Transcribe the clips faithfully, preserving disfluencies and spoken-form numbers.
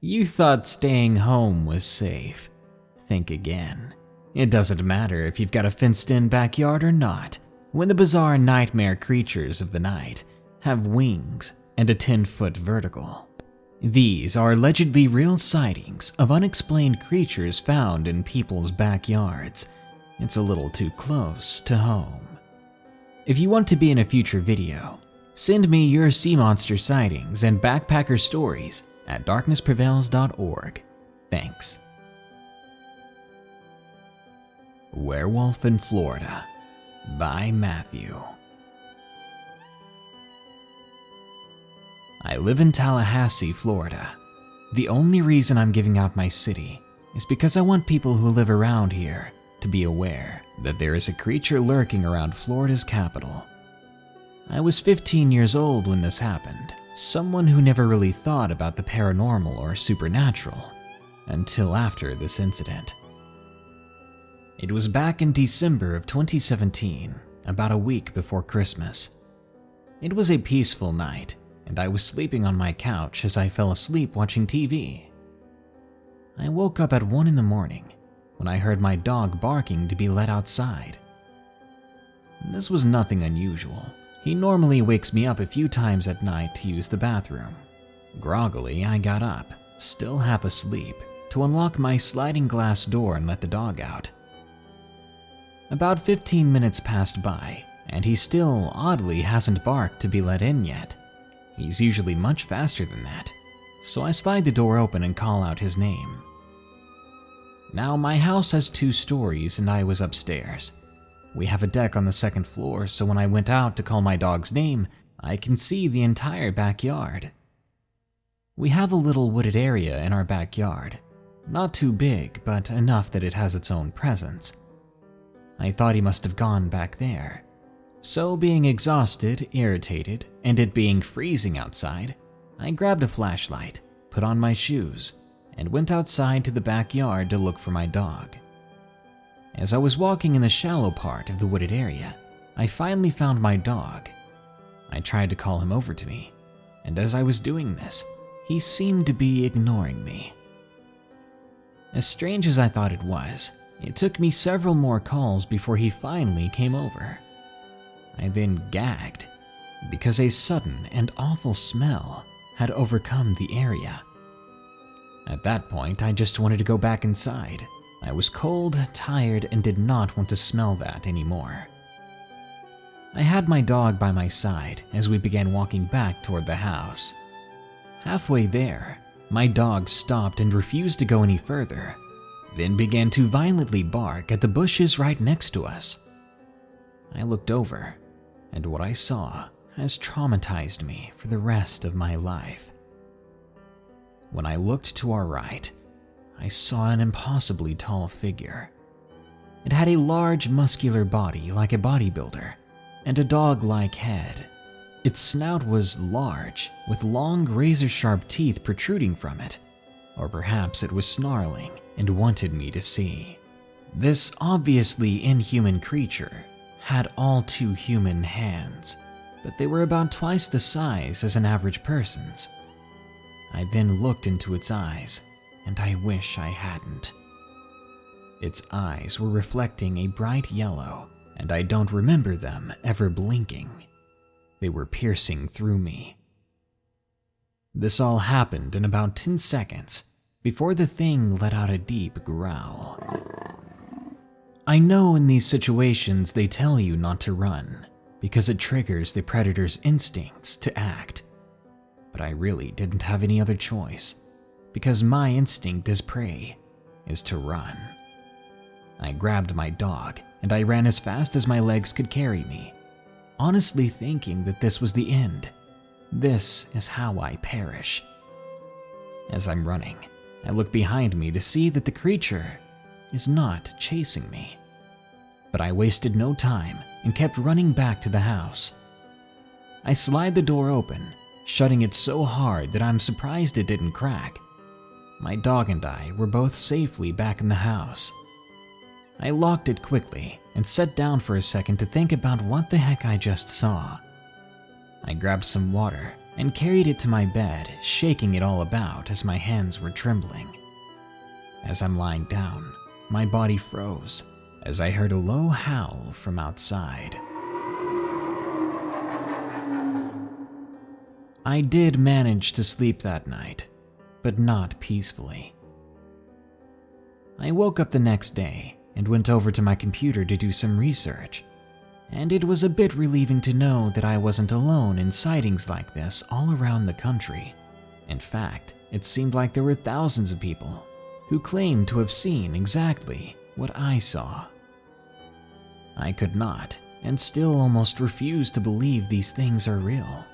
You thought staying home was safe. Think again. It doesn't matter if you've got a fenced-in backyard or not. When the bizarre nightmare creatures of the night have wings and a ten-foot vertical. These are allegedly real sightings of unexplained creatures found in people's backyards. It's a little too close to home. If you want to be in a future video, send me your sea monster sightings and backpacker stories at darkness prevails dot org. Thanks. Werewolf in Florida by Matthew. I live in Tallahassee, Florida. The only reason I'm giving out my city is because I want people who live around here to be aware that there is a creature lurking around Florida's capital. I was fifteen years old when this happened, someone who never really thought about the paranormal or supernatural until after this incident. It was back in December of twenty seventeen, about a week before Christmas. It was a peaceful night, and I was sleeping on my couch as I fell asleep watching T V. I woke up at one in the morning when I heard my dog barking to be let outside. This was nothing unusual. He normally wakes me up a few times at night to use the bathroom. Groggily, I got up, still half asleep, to unlock my sliding glass door and let the dog out. About fifteen minutes passed by, and he still oddly hasn't barked to be let in yet. He's usually much faster than that, so I slide the door open and call out his name. Now, my house has two stories and I was upstairs. We have a deck on the second floor, so when I went out to call my dog's name, I can see the entire backyard. We have a little wooded area in our backyard, not too big, but enough that it has its own presence. I thought he must have gone back there. So, being exhausted, irritated, and it being freezing outside, I grabbed a flashlight, put on my shoes, and went outside to the backyard to look for my dog. As I was walking in the shallow part of the wooded area, I finally found my dog. I tried to call him over to me, and as I was doing this, he seemed to be ignoring me. As strange as I thought it was, it took me several more calls before he finally came over. I then gagged because a sudden and awful smell had overcome the area. At that point, I just wanted to go back inside. I was cold, tired, and did not want to smell that anymore. I had my dog by my side as we began walking back toward the house. Halfway there, my dog stopped and refused to go any further, then began to violently bark at the bushes right next to us. I looked over, and what I saw has traumatized me for the rest of my life. When I looked to our right, I saw an impossibly tall figure. It had a large, muscular body like a bodybuilder, and a dog-like head. Its snout was large, with long, razor-sharp teeth protruding from it, or perhaps it was snarling and wanted me to see. This obviously inhuman creature had all too human hands, but they were about twice the size as an average person's. I then looked into its eyes, and I wish I hadn't. Its eyes were reflecting a bright yellow, and I don't remember them ever blinking. They were piercing through me. This all happened in about ten seconds before the thing let out a deep growl. I know in these situations they tell you not to run because it triggers the predator's instincts to act, but I really didn't have any other choice because my instinct as prey is to run. I grabbed my dog and I ran as fast as my legs could carry me, honestly thinking that this was the end. This is how I perish. As I'm running, I look behind me to see that the creature is not chasing me. But I wasted no time and kept running back to the house. I slide the door open, shutting it so hard that I'm surprised it didn't crack. My dog and I were both safely back in the house. I locked it quickly and sat down for a second to think about what the heck I just saw. I grabbed some water and carried it to my bed, shaking it all about as my hands were trembling. As I'm lying down, my body froze as I heard a low howl from outside. I did manage to sleep that night, but not peacefully. I woke up the next day and went over to my computer to do some research, and it was a bit relieving to know that I wasn't alone in sightings like this all around the country. In fact, it seemed like there were thousands of people who claimed to have seen exactly what I saw. I could not, and still almost refused to believe these things are real.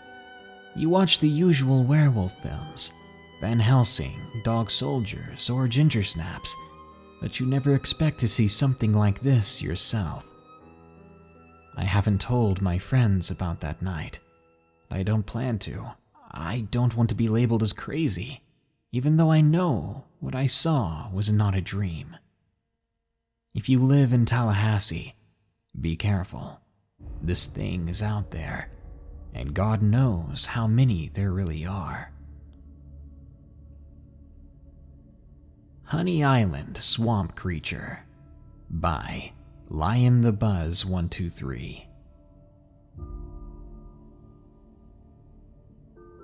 You watch the usual werewolf films, Van Helsing, Dog Soldiers, or Ginger Snaps, but you never expect to see something like this yourself. I haven't told my friends about that night. I don't plan to. I don't want to be labeled as crazy, even though I know what I saw was not a dream. If you live in Tallahassee, be careful. This thing is out there, and God knows how many there really are. Honey Island Swamp Creature by Lion the Buzz one two three.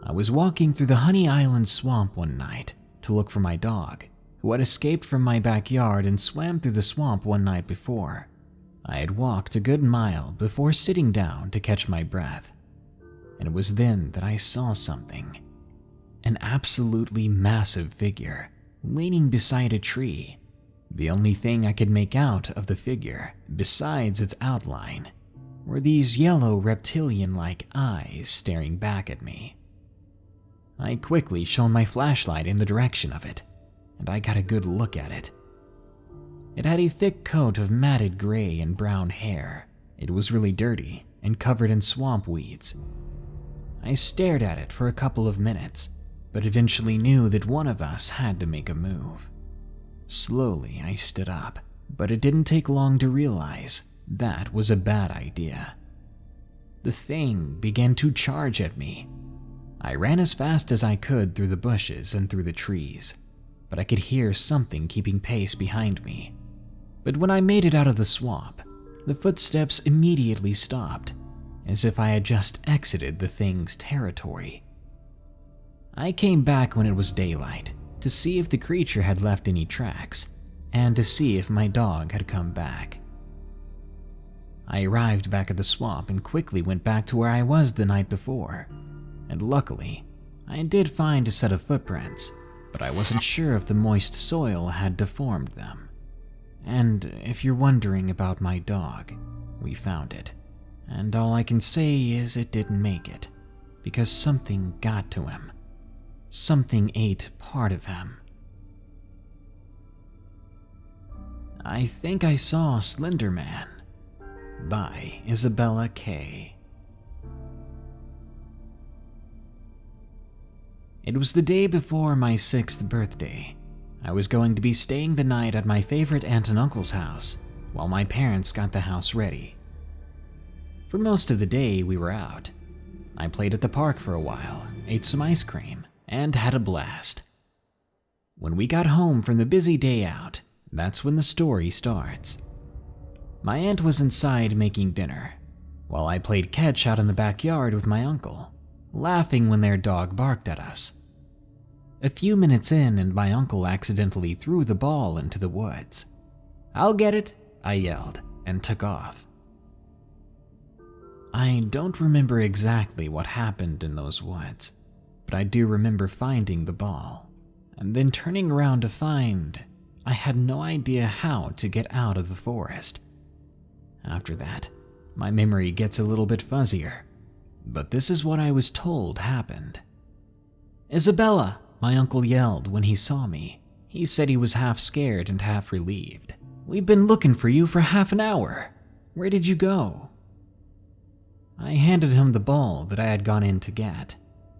I was walking through the Honey Island Swamp one night to look for my dog, who had escaped from my backyard and swam through the swamp one night before. I had walked a good mile before sitting down to catch my breath, and it was then that I saw something. An absolutely massive figure leaning beside a tree. The only thing I could make out of the figure, besides its outline, were these yellow reptilian-like eyes staring back at me. I quickly shone my flashlight in the direction of it, and I got a good look at it. It had a thick coat of matted gray and brown hair. It was really dirty and covered in swamp weeds. I stared at it for a couple of minutes, but eventually knew that one of us had to make a move. Slowly, I stood up, but it didn't take long to realize that was a bad idea. The thing began to charge at me. I ran as fast as I could through the bushes and through the trees, but I could hear something keeping pace behind me. But when I made it out of the swamp, the footsteps immediately stopped, as if I had just exited the thing's territory. I came back when it was daylight, to see if the creature had left any tracks, and to see if my dog had come back. I arrived back at the swamp and quickly went back to where I was the night before, and luckily, I did find a set of footprints, but I wasn't sure if the moist soil had deformed them. And if you're wondering about my dog, we found it, and all I can say is it didn't make it, because something got to him. Something ate part of him. I think I saw Slender Man by Isabella K. It was the day before my sixth birthday. I was going to be staying the night at my favorite aunt and uncle's house while my parents got the house ready. For most of the day, we were out. I played at the park for a while, ate some ice cream, and had a blast. When we got home from the busy day out, that's when the story starts. My aunt was inside making dinner, while I played catch out in the backyard with my uncle, laughing when their dog barked at us. A few minutes in, and my uncle accidentally threw the ball into the woods. "I'll get it," I yelled, and took off. I don't remember exactly what happened in those woods, but I do remember finding the ball, and then turning around to find I had no idea how to get out of the forest. After that, my memory gets a little bit fuzzier, but this is what I was told happened. "Isabella," my uncle yelled when he saw me. He said he was half scared and half relieved. "We've been looking for you for half an hour. Where did you go?" I handed him the ball that I had gone in to get,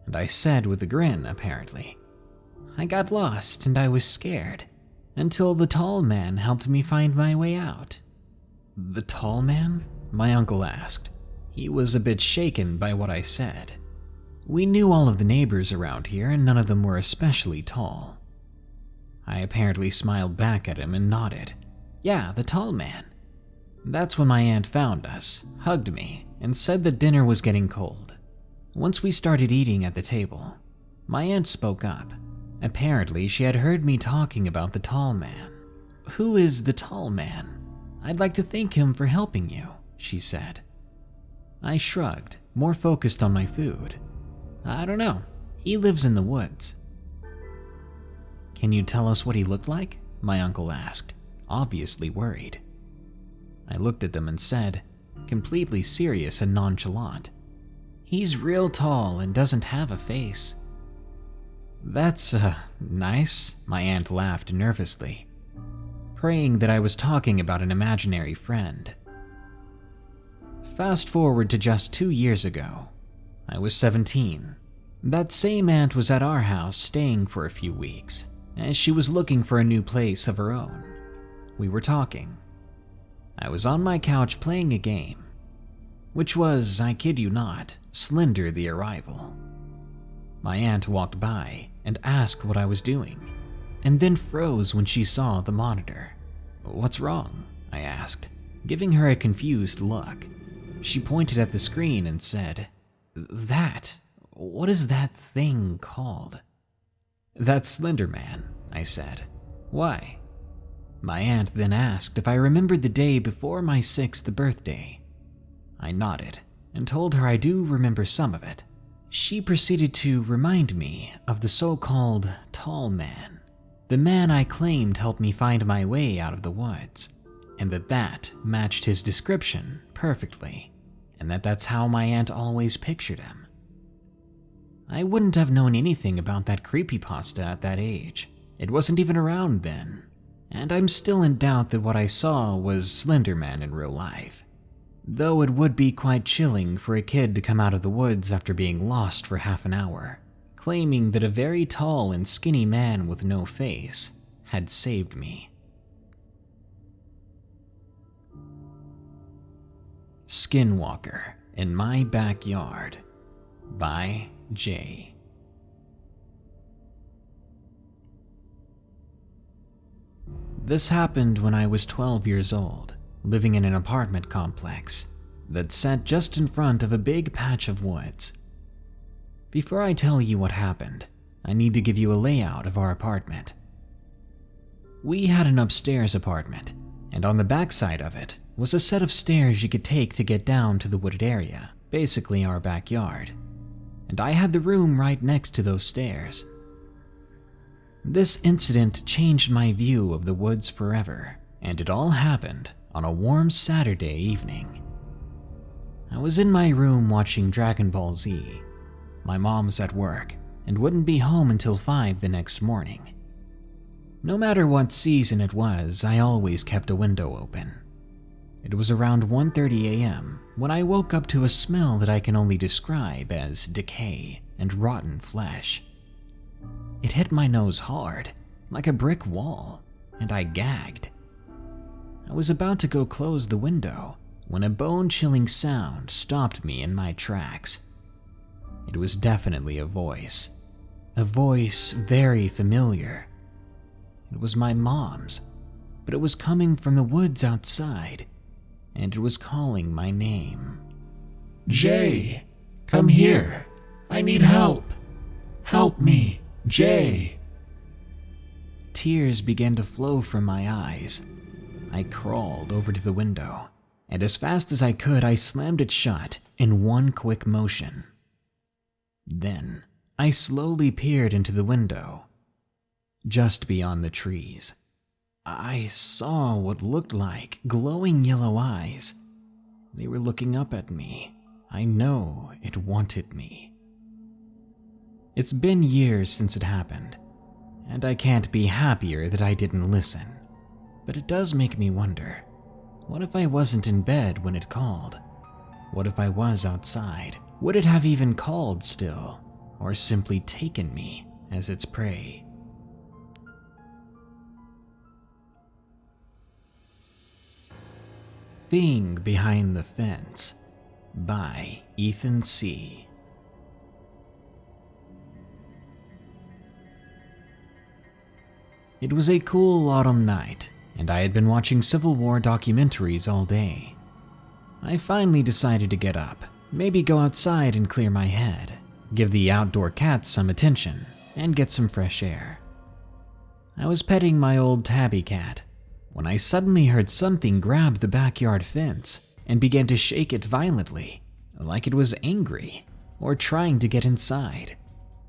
and I said with a grin, apparently, "I got lost and I was scared, until the tall man helped me find my way out." "The tall man?" my uncle asked. He was a bit shaken by what I said. We knew all of the neighbors around here and none of them were especially tall. I apparently smiled back at him and nodded. Yeah, the tall man. That's when my aunt found us, hugged me, and said that dinner was getting cold. Once we started eating at the table, my aunt spoke up. Apparently, she had heard me talking about the tall man. Who is the tall man? I'd like to thank him for helping you, she said. I shrugged, more focused on my food. I don't know. He lives in the woods. Can you tell us what he looked like? My uncle asked, obviously worried. I looked at them and said, completely serious and nonchalant, "He's real tall and doesn't have a face." That's, uh, nice, my aunt laughed nervously, praying that I was talking about an imaginary friend. Fast forward to just two years ago. I was seventeen. That same aunt was at our house staying for a few weeks, as she was looking for a new place of her own. We were talking. I was on my couch playing a game, which was, I kid you not, Slender the Arrival. My aunt walked by and asked what I was doing, and then froze when she saw the monitor. "What's wrong?" I asked, giving her a confused look. She pointed at the screen and said, "That, what is that thing called?" "That's Slender Man," I said. "Why?" My aunt then asked if I remembered the day before my sixth birthday. I nodded and told her I do remember some of it. She proceeded to remind me of the so-called tall man, the man I claimed helped me find my way out of the woods, and that that matched his description perfectly, and that that's how my aunt always pictured him. I wouldn't have known anything about that creepypasta at that age. It wasn't even around then. And I'm still in doubt that what I saw was Slender Man in real life, though it would be quite chilling for a kid to come out of the woods after being lost for half an hour, claiming that a very tall and skinny man with no face had saved me. Skinwalker in My Backyard by Jay. This happened when I was twelve years old, living in an apartment complex that sat just in front of a big patch of woods. Before I tell you what happened, I need to give you a layout of our apartment. We had an upstairs apartment, and on the backside of it was a set of stairs you could take to get down to the wooded area, basically our backyard, and I had the room right next to those stairs. This incident changed my view of the woods forever, and it all happened on a warm Saturday evening. I was in my room watching Dragon Ball Z. My mom was at work and wouldn't be home until five the next morning. No matter what season it was, I always kept a window open. It was around one thirty a m when I woke up to a smell that I can only describe as decay and rotten flesh. It hit my nose hard, like a brick wall, and I gagged. I was about to go close the window when a bone-chilling sound stopped me in my tracks. It was definitely a voice, a voice very familiar. It was my mom's, but it was coming from the woods outside, and it was calling my name. "Jay, come here. I need help. Help me. Jay!" Tears began to flow from my eyes. I crawled over to the window, and as fast as I could, I slammed it shut in one quick motion. Then, I slowly peered into the window, just beyond the trees. I saw what looked like glowing yellow eyes. They were looking up at me. I know it wanted me. It's been years since it happened, and I can't be happier that I didn't listen. But it does make me wonder, what if I wasn't in bed when it called? What if I was outside? Would it have even called still, or simply taken me as its prey? Thing Behind the Fence by Ethan C. It was a cool autumn night, and I had been watching Civil War documentaries all day. I finally decided to get up, maybe go outside and clear my head, give the outdoor cats some attention, and get some fresh air. I was petting my old tabby cat when I suddenly heard something grab the backyard fence and began to shake it violently, like it was angry or trying to get inside.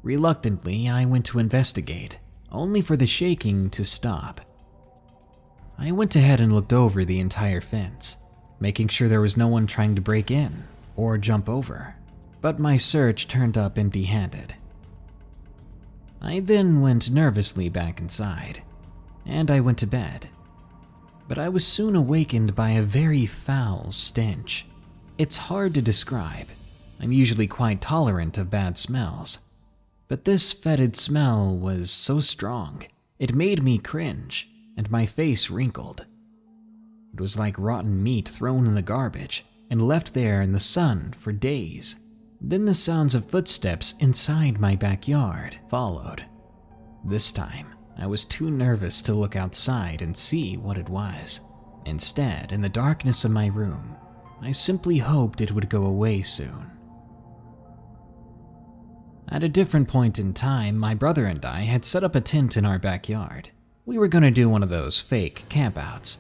Reluctantly, I went to investigate, only for the shaking to stop. I went ahead and looked over the entire fence, making sure there was no one trying to break in or jump over, but my search turned up empty-handed. I then went nervously back inside, and I went to bed. But I was soon awakened by a very foul stench. It's hard to describe. I'm usually quite tolerant of bad smells, but this fetid smell was so strong, it made me cringe, and my face wrinkled. It was like rotten meat thrown in the garbage and left there in the sun for days. Then the sounds of footsteps inside my backyard followed. This time, I was too nervous to look outside and see what it was. Instead, in the darkness of my room, I simply hoped it would go away soon. At a different point in time, my brother and I had set up a tent in our backyard. We were going to do one of those fake campouts.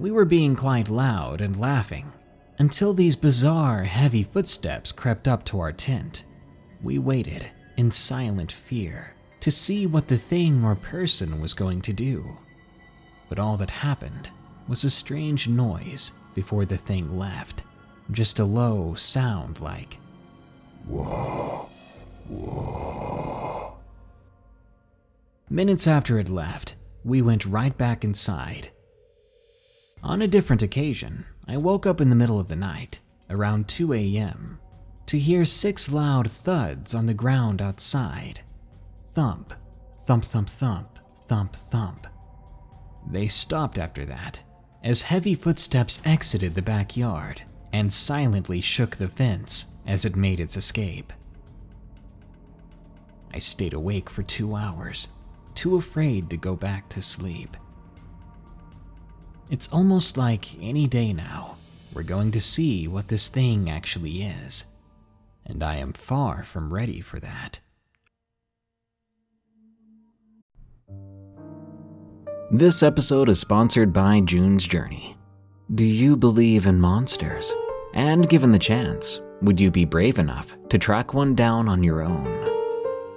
We were being quite loud and laughing until these bizarre, heavy footsteps crept up to our tent. We waited in silent fear to see what the thing or person was going to do. But all that happened was a strange noise before the thing left, just a low sound like, "Whoa. Whoa." Minutes after it left, we went right back inside. On a different occasion, I woke up in the middle of the night, around two a.m., to hear six loud thuds on the ground outside. Thump, thump, thump, thump, thump, thump. They stopped after that, as heavy footsteps exited the backyard and silently shook the fence as it made its escape. I stayed awake for two hours, too afraid to go back to sleep. It's almost like any day now, we're going to see what this thing actually is, and I am far from ready for that. This episode is sponsored by June's Journey. Do you believe in monsters? And given the chance, would you be brave enough to track one down on your own?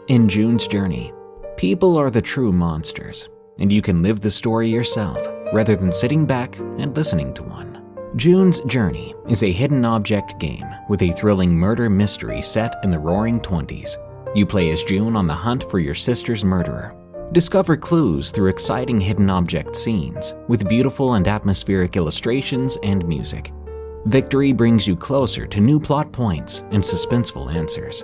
In June's Journey, people are the true monsters, and you can live the story yourself rather than sitting back and listening to one. June's Journey is a hidden object game with a thrilling murder mystery set in the Roaring Twenties. You play as June on the hunt for your sister's murderer. Discover clues through exciting hidden object scenes with beautiful and atmospheric illustrations and music. Victory brings you closer to new plot points and suspenseful answers.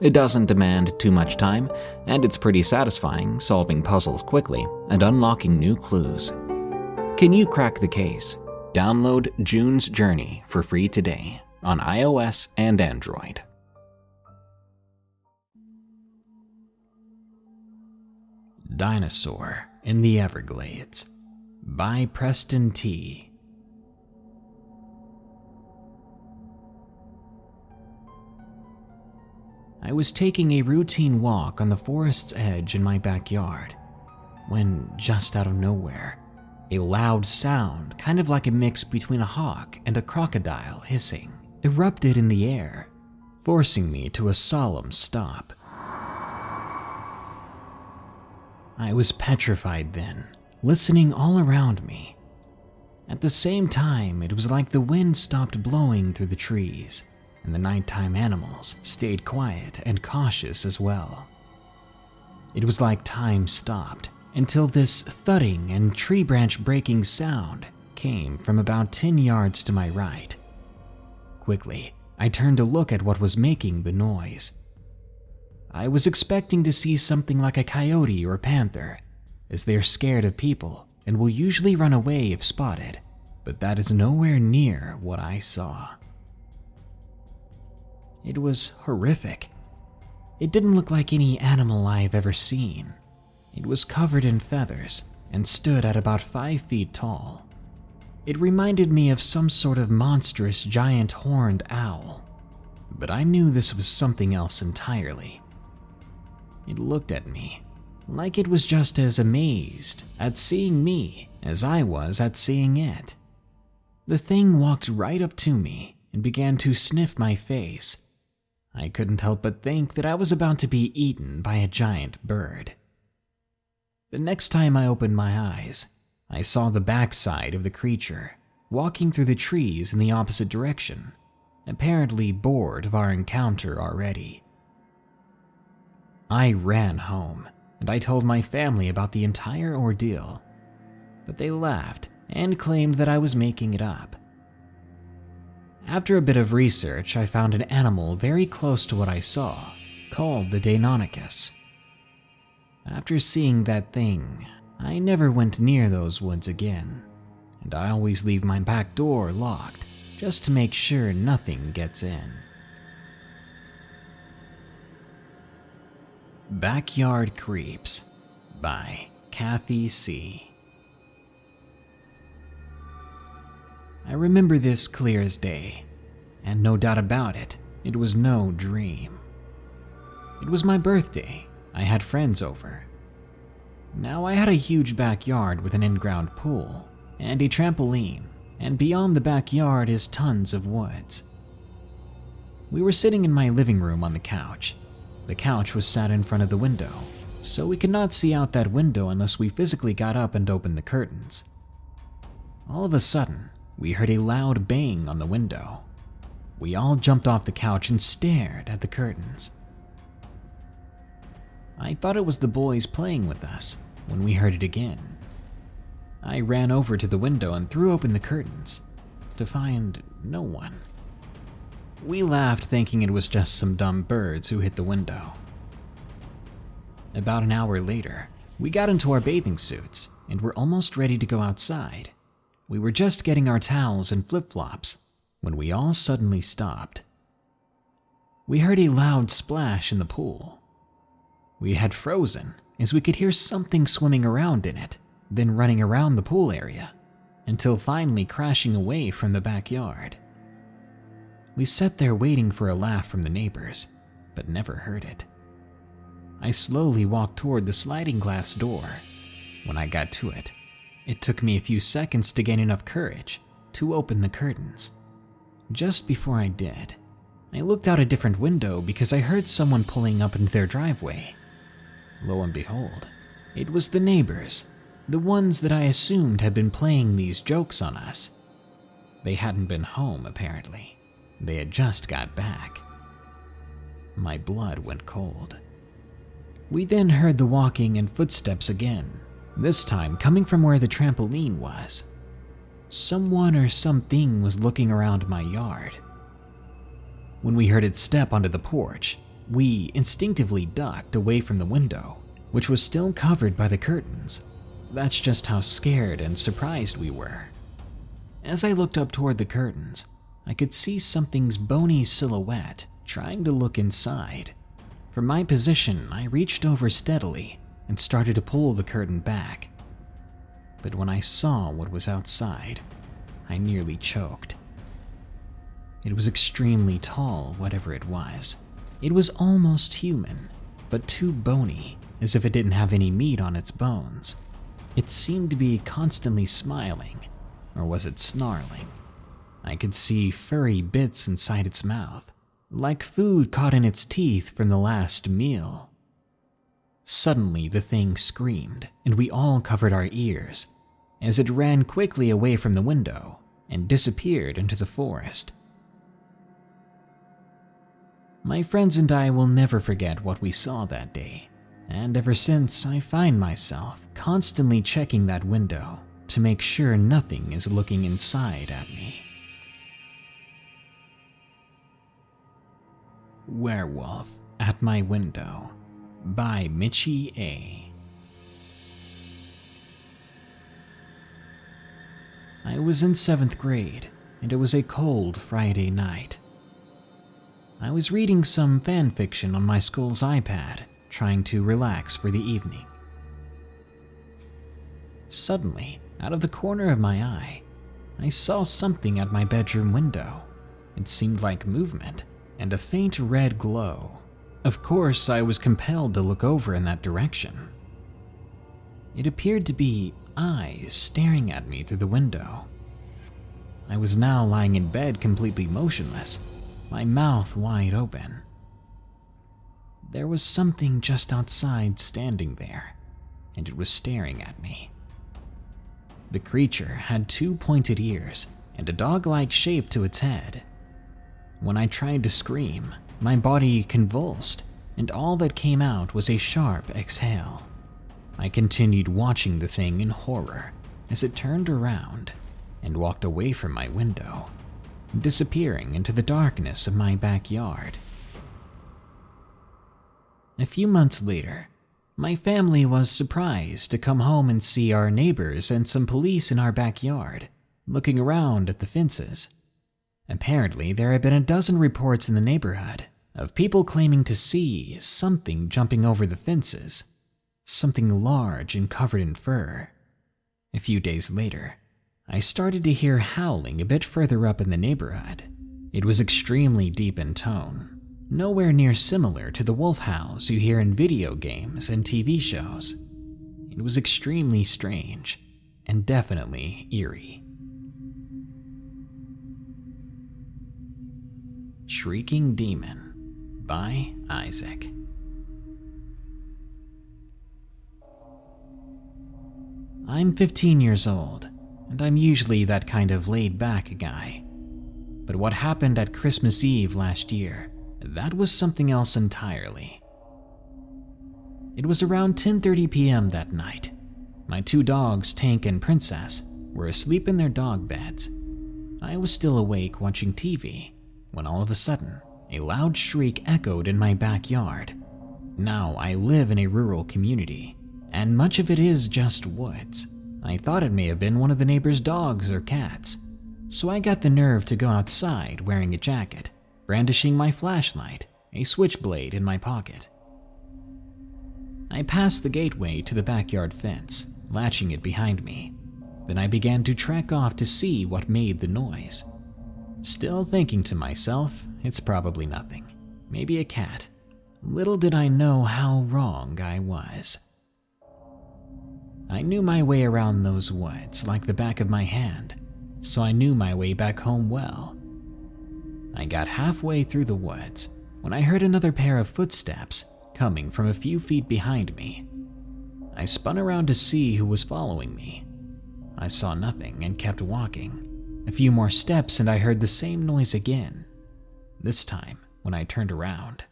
It doesn't demand too much time, and it's pretty satisfying solving puzzles quickly and unlocking new clues. Can you crack the case? Download June's Journey for free today on iOS and Android. Dinosaur in the Everglades by Preston T. I was taking a routine walk on the forest's edge in my backyard when, just out of nowhere, a loud sound, kind of like a mix between a hawk and a crocodile hissing, erupted in the air, forcing me to a solemn stop. I was petrified then, listening all around me. At the same time, it was like the wind stopped blowing through the trees, and the nighttime animals stayed quiet and cautious as well. It was like time stopped until this thudding and tree branch breaking sound came from about ten yards to my right. Quickly, I turned to look at what was making the noise. I was expecting to see something like a coyote or a panther, as they are scared of people and will usually run away if spotted, but that is nowhere near what I saw. It was horrific. It didn't look like any animal I've ever seen. It was covered in feathers and stood at about five feet tall. It reminded me of some sort of monstrous giant horned owl, but I knew this was something else entirely. It looked at me like it was just as amazed at seeing me as I was at seeing it. The thing walked right up to me and began to sniff my face. I couldn't help but think that I was about to be eaten by a giant bird. The next time I opened my eyes, I saw the backside of the creature, walking through the trees in the opposite direction, apparently bored of our encounter already. I ran home, and I told my family about the entire ordeal, but they laughed and claimed that I was making it up. After a bit of research, I found an animal very close to what I saw, called the Deinonychus. After seeing that thing, I never went near those woods again, and I always leave my back door locked just to make sure nothing gets in. Backyard Creeps by Kathy C. I remember this clear as day, and no doubt about it, it was no dream. It was my birthday. I had friends over. Now I had a huge backyard with an in-ground pool and a trampoline, and beyond the backyard is tons of woods. We were sitting in my living room on the couch. The couch was sat in front of the window, so we could not see out that window unless we physically got up and opened the curtains. All of a sudden, we heard a loud bang on the window. We all jumped off the couch and stared at the curtains. I thought it was the boys playing with us when we heard it again. I ran over to the window and threw open the curtains to find no one. We laughed, thinking it was just some dumb birds who hit the window. About an hour later, we got into our bathing suits and were almost ready to go outside. We were just getting our towels and flip-flops when we all suddenly stopped. We heard a loud splash in the pool. We had frozen as we could hear something swimming around in it, then running around the pool area, until finally crashing away from the backyard. We sat there waiting for a laugh from the neighbors, but never heard it. I slowly walked toward the sliding glass door. When I got to it, it took me a few seconds to gain enough courage to open the curtains. Just before I did, I looked out a different window because I heard someone pulling up into their driveway. Lo and behold, it was the neighbors, the ones that I assumed had been playing these jokes on us. They hadn't been home, apparently. They had just got back. My blood went cold. We then heard the walking and footsteps again, this time coming from where the trampoline was. Someone or something was looking around my yard. When we heard it step onto the porch, we instinctively ducked away from the window, which was still covered by the curtains. That's just how scared and surprised we were. As I looked up toward the curtains, I could see something's bony silhouette trying to look inside. From my position, I reached over steadily and started to pull the curtain back. But when I saw what was outside, I nearly choked. It was extremely tall, whatever it was. It was almost human, but too bony, as if it didn't have any meat on its bones. It seemed to be constantly smiling, or was it snarling? I could see furry bits inside its mouth, like food caught in its teeth from the last meal. Suddenly, the thing screamed, and we all covered our ears, as it ran quickly away from the window and disappeared into the forest. My friends and I will never forget what we saw that day, and ever since I find myself constantly checking that window to make sure nothing is looking inside at me. Werewolf at My Window by Mitchie A. I was in seventh grade, and it was a cold Friday night. I was reading some fan fiction on my school's iPad, trying to relax for the evening. Suddenly, out of the corner of my eye, I saw something at my bedroom window. It seemed like movement and a faint red glow. Of course, I was compelled to look over in that direction. It appeared to be eyes staring at me through the window. I was now lying in bed completely motionless, my mouth wide open. There was something just outside standing there, and it was staring at me. The creature had two pointed ears and a dog-like shape to its head. When I tried to scream, my body convulsed, and all that came out was a sharp exhale. I continued watching the thing in horror as it turned around and walked away from my window, disappearing into the darkness of my backyard. A few months later, my family was surprised to come home and see our neighbors and some police in our backyard, looking around at the fences. Apparently, there had been a dozen reports in the neighborhood of people claiming to see something jumping over the fences, something large and covered in fur. A few days later, I started to hear howling a bit further up in the neighborhood. It was extremely deep in tone, nowhere near similar to the wolf howls you hear in video games and T V shows. It was extremely strange and definitely eerie. Shrieking Demon by Isaac. I'm fifteen years old, and I'm usually that kind of laid-back guy. But what happened at Christmas Eve last year, that was something else entirely. It was around ten thirty p.m. that night. My two dogs, Tank and Princess, were asleep in their dog beds. I was still awake watching T V when all of a sudden, a loud shriek echoed in my backyard. Now I live in a rural community, and much of it is just woods. I thought it may have been one of the neighbor's dogs or cats, so I got the nerve to go outside wearing a jacket, brandishing my flashlight, a switchblade in my pocket. I passed the gateway to the backyard fence, latching it behind me. Then I began to trek off to see what made the noise. Still thinking to myself, it's probably nothing, maybe a cat. Little did I know how wrong I was. I knew my way around those woods like the back of my hand, so I knew my way back home well. I got halfway through the woods when I heard another pair of footsteps coming from a few feet behind me. I spun around to see who was following me. I saw nothing and kept walking. A few more steps and I heard the same noise again. This time, when I turned around,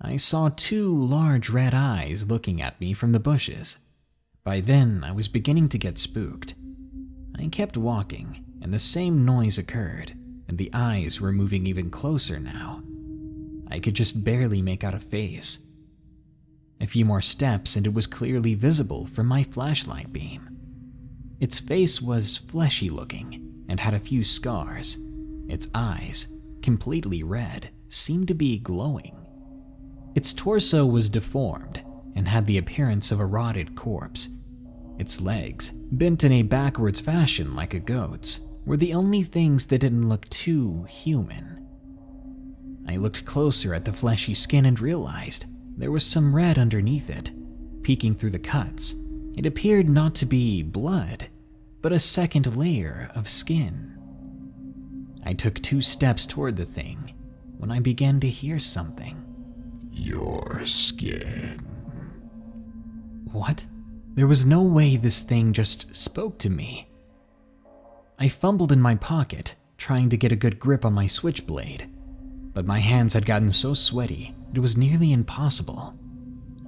I saw two large red eyes looking at me from the bushes. By then, I was beginning to get spooked. I kept walking, and the same noise occurred, and the eyes were moving even closer now. I could just barely make out a face. A few more steps, and it was clearly visible from my flashlight beam. Its face was fleshy-looking and had a few scars. Its eyes, completely red, seemed to be glowing. Its torso was deformed and had the appearance of a rotted corpse. Its legs, bent in a backwards fashion like a goat's, were the only things that didn't look too human. I looked closer at the fleshy skin and realized there was some red underneath it. Peeking through the cuts, it appeared not to be blood, but a second layer of skin. I took two steps toward the thing when I began to hear something. "Your skin." What? There was no way this thing just spoke to me. I fumbled in my pocket, trying to get a good grip on my switchblade, but my hands had gotten so sweaty it was nearly impossible.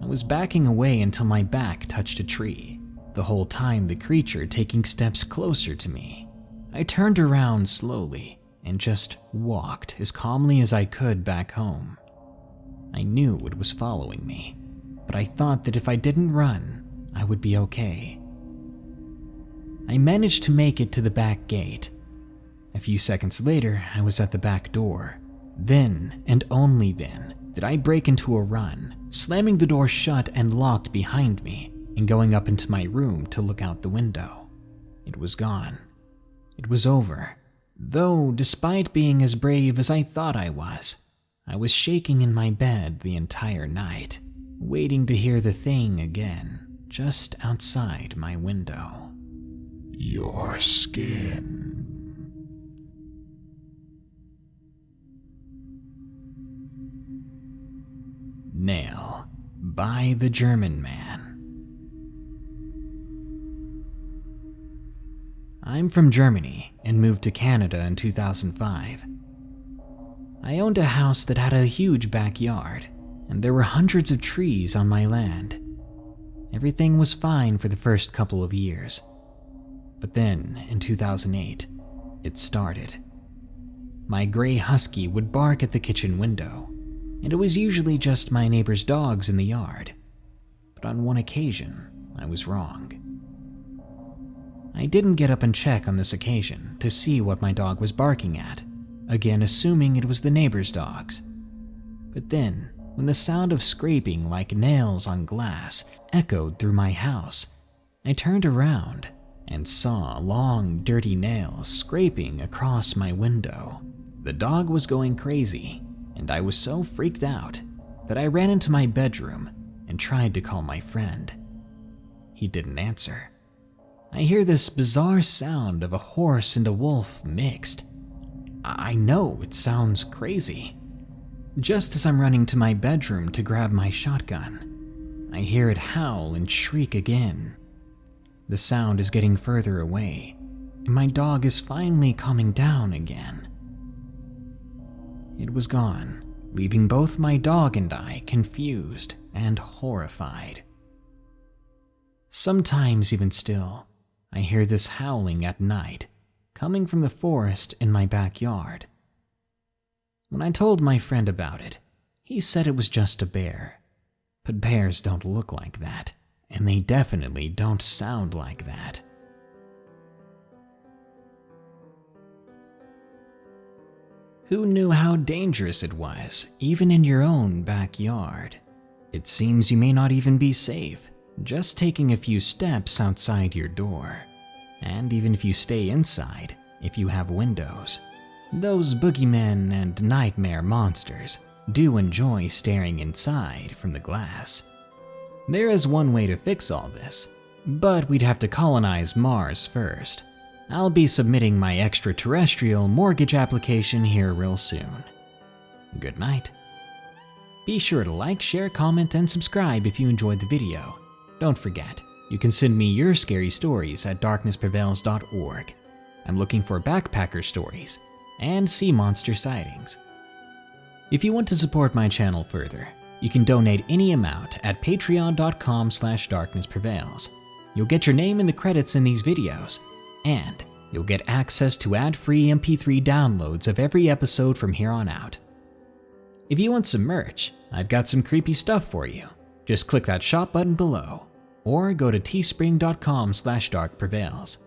I was backing away until my back touched a tree. the whole time the creature taking steps closer to me. I turned around slowly and just walked as calmly as I could back home. I knew it was following me, but I thought that if I didn't run, I would be okay. I managed to make it to the back gate. A few seconds later, I was at the back door. Then, and only then, did I break into a run, slamming the door shut and locked behind me, and going up into my room to look out the window. It was gone. It was over. Though, despite being as brave as I thought I was, I was shaking in my bed the entire night, waiting to hear the thing again, just outside my window. Your skin. Nail by the German Man. I'm from Germany and moved to Canada in two thousand five. I owned a house that had a huge backyard, and there were hundreds of trees on my land. Everything was fine for the first couple of years. But then, in two thousand eight, it started. My gray husky would bark at the kitchen window, and it was usually just my neighbor's dogs in the yard. But on one occasion, I was wrong. I didn't get up and check on this occasion to see what my dog was barking at, again assuming it was the neighbor's dogs. But then, when the sound of scraping like nails on glass echoed through my house, I turned around and saw long, dirty nails scraping across my window. The dog was going crazy, and I was so freaked out that I ran into my bedroom and tried to call my friend. He didn't answer. I hear this bizarre sound of a horse and a wolf mixed. I know it sounds crazy. Just as I'm running to my bedroom to grab my shotgun, I hear it howl and shriek again. The sound is getting further away, and my dog is finally calming down again. It was gone, leaving both my dog and I confused and horrified. Sometimes, even still, I hear this howling at night, coming from the forest in my backyard. When I told my friend about it, he said it was just a bear. But bears don't look like that, and they definitely don't sound like that. Who knew how dangerous it was, even in your own backyard? It seems you may not even be safe, just taking a few steps outside your door. And even if you stay inside, if you have windows, those boogeymen and nightmare monsters do enjoy staring inside from the glass. There is one way to fix all this, but we'd have to colonize Mars first. I'll be submitting my extraterrestrial mortgage application here real soon. Good night. Be sure to like, share, comment, and subscribe if you enjoyed the video. Don't forget, you can send me your scary stories at darkness prevails dot org. I'm looking for backpacker stories and sea monster sightings. If you want to support my channel further, you can donate any amount at patreon dot com slash darkness prevails. You'll get your name in the credits in these videos, and you'll get access to ad-free M P three downloads of every episode from here on out. If you want some merch, I've got some creepy stuff for you. Just click that shop button below, or go to teespring dot com slash dark prevails.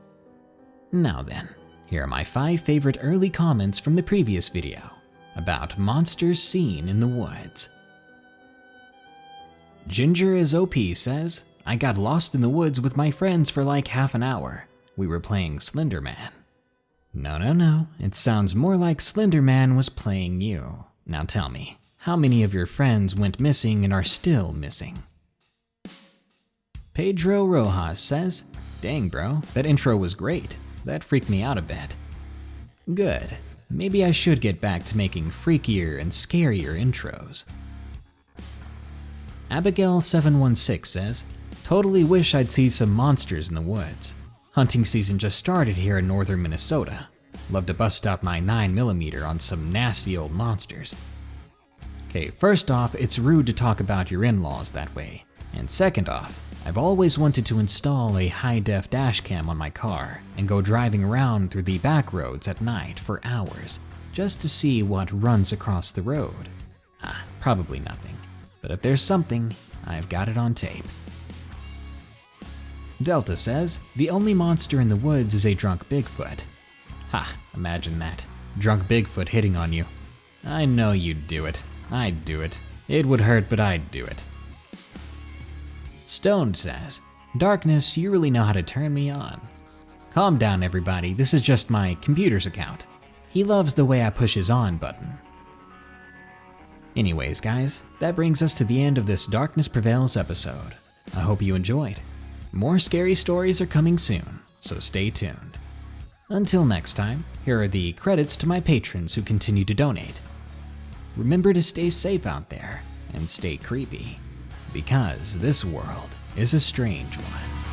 Now then, here are my five favorite early comments from the previous video about monsters seen in the woods. Ginger is O P says, I got lost in the woods with my friends for like half an hour. We were playing Slender Man. No, no, no, it sounds more like Slender Man was playing you. Now tell me, how many of your friends went missing and are still missing? Pedro Rojas says, dang bro, that intro was great. That freaked me out a bit. Good, maybe I should get back to making freakier and scarier intros. Abigail seven one six says, totally wish I'd see some monsters in the woods. Hunting season just started here in northern Minnesota. Love to bust out my nine millimeter on some nasty old monsters. Okay, first off, it's rude to talk about your in-laws that way. And second off, I've always wanted to install a high-def dashcam on my car and go driving around through the back roads at night for hours just to see what runs across the road. Ah, probably nothing. But if there's something, I've got it on tape. Delta says, the only monster in the woods is a drunk Bigfoot. Ha, imagine that. Drunk Bigfoot hitting on you. I know you'd do it. I'd do it. It would hurt, but I'd do it. Stoned says, Darkness, you really know how to turn me on. Calm down, everybody. This is just my computer's account. He loves the way I push his on button. Anyways, guys, that brings us to the end of this Darkness Prevails episode. I hope you enjoyed. More scary stories are coming soon, so stay tuned. Until next time, here are the credits to my patrons who continue to donate. Remember to stay safe out there and stay creepy, because this world is a strange one.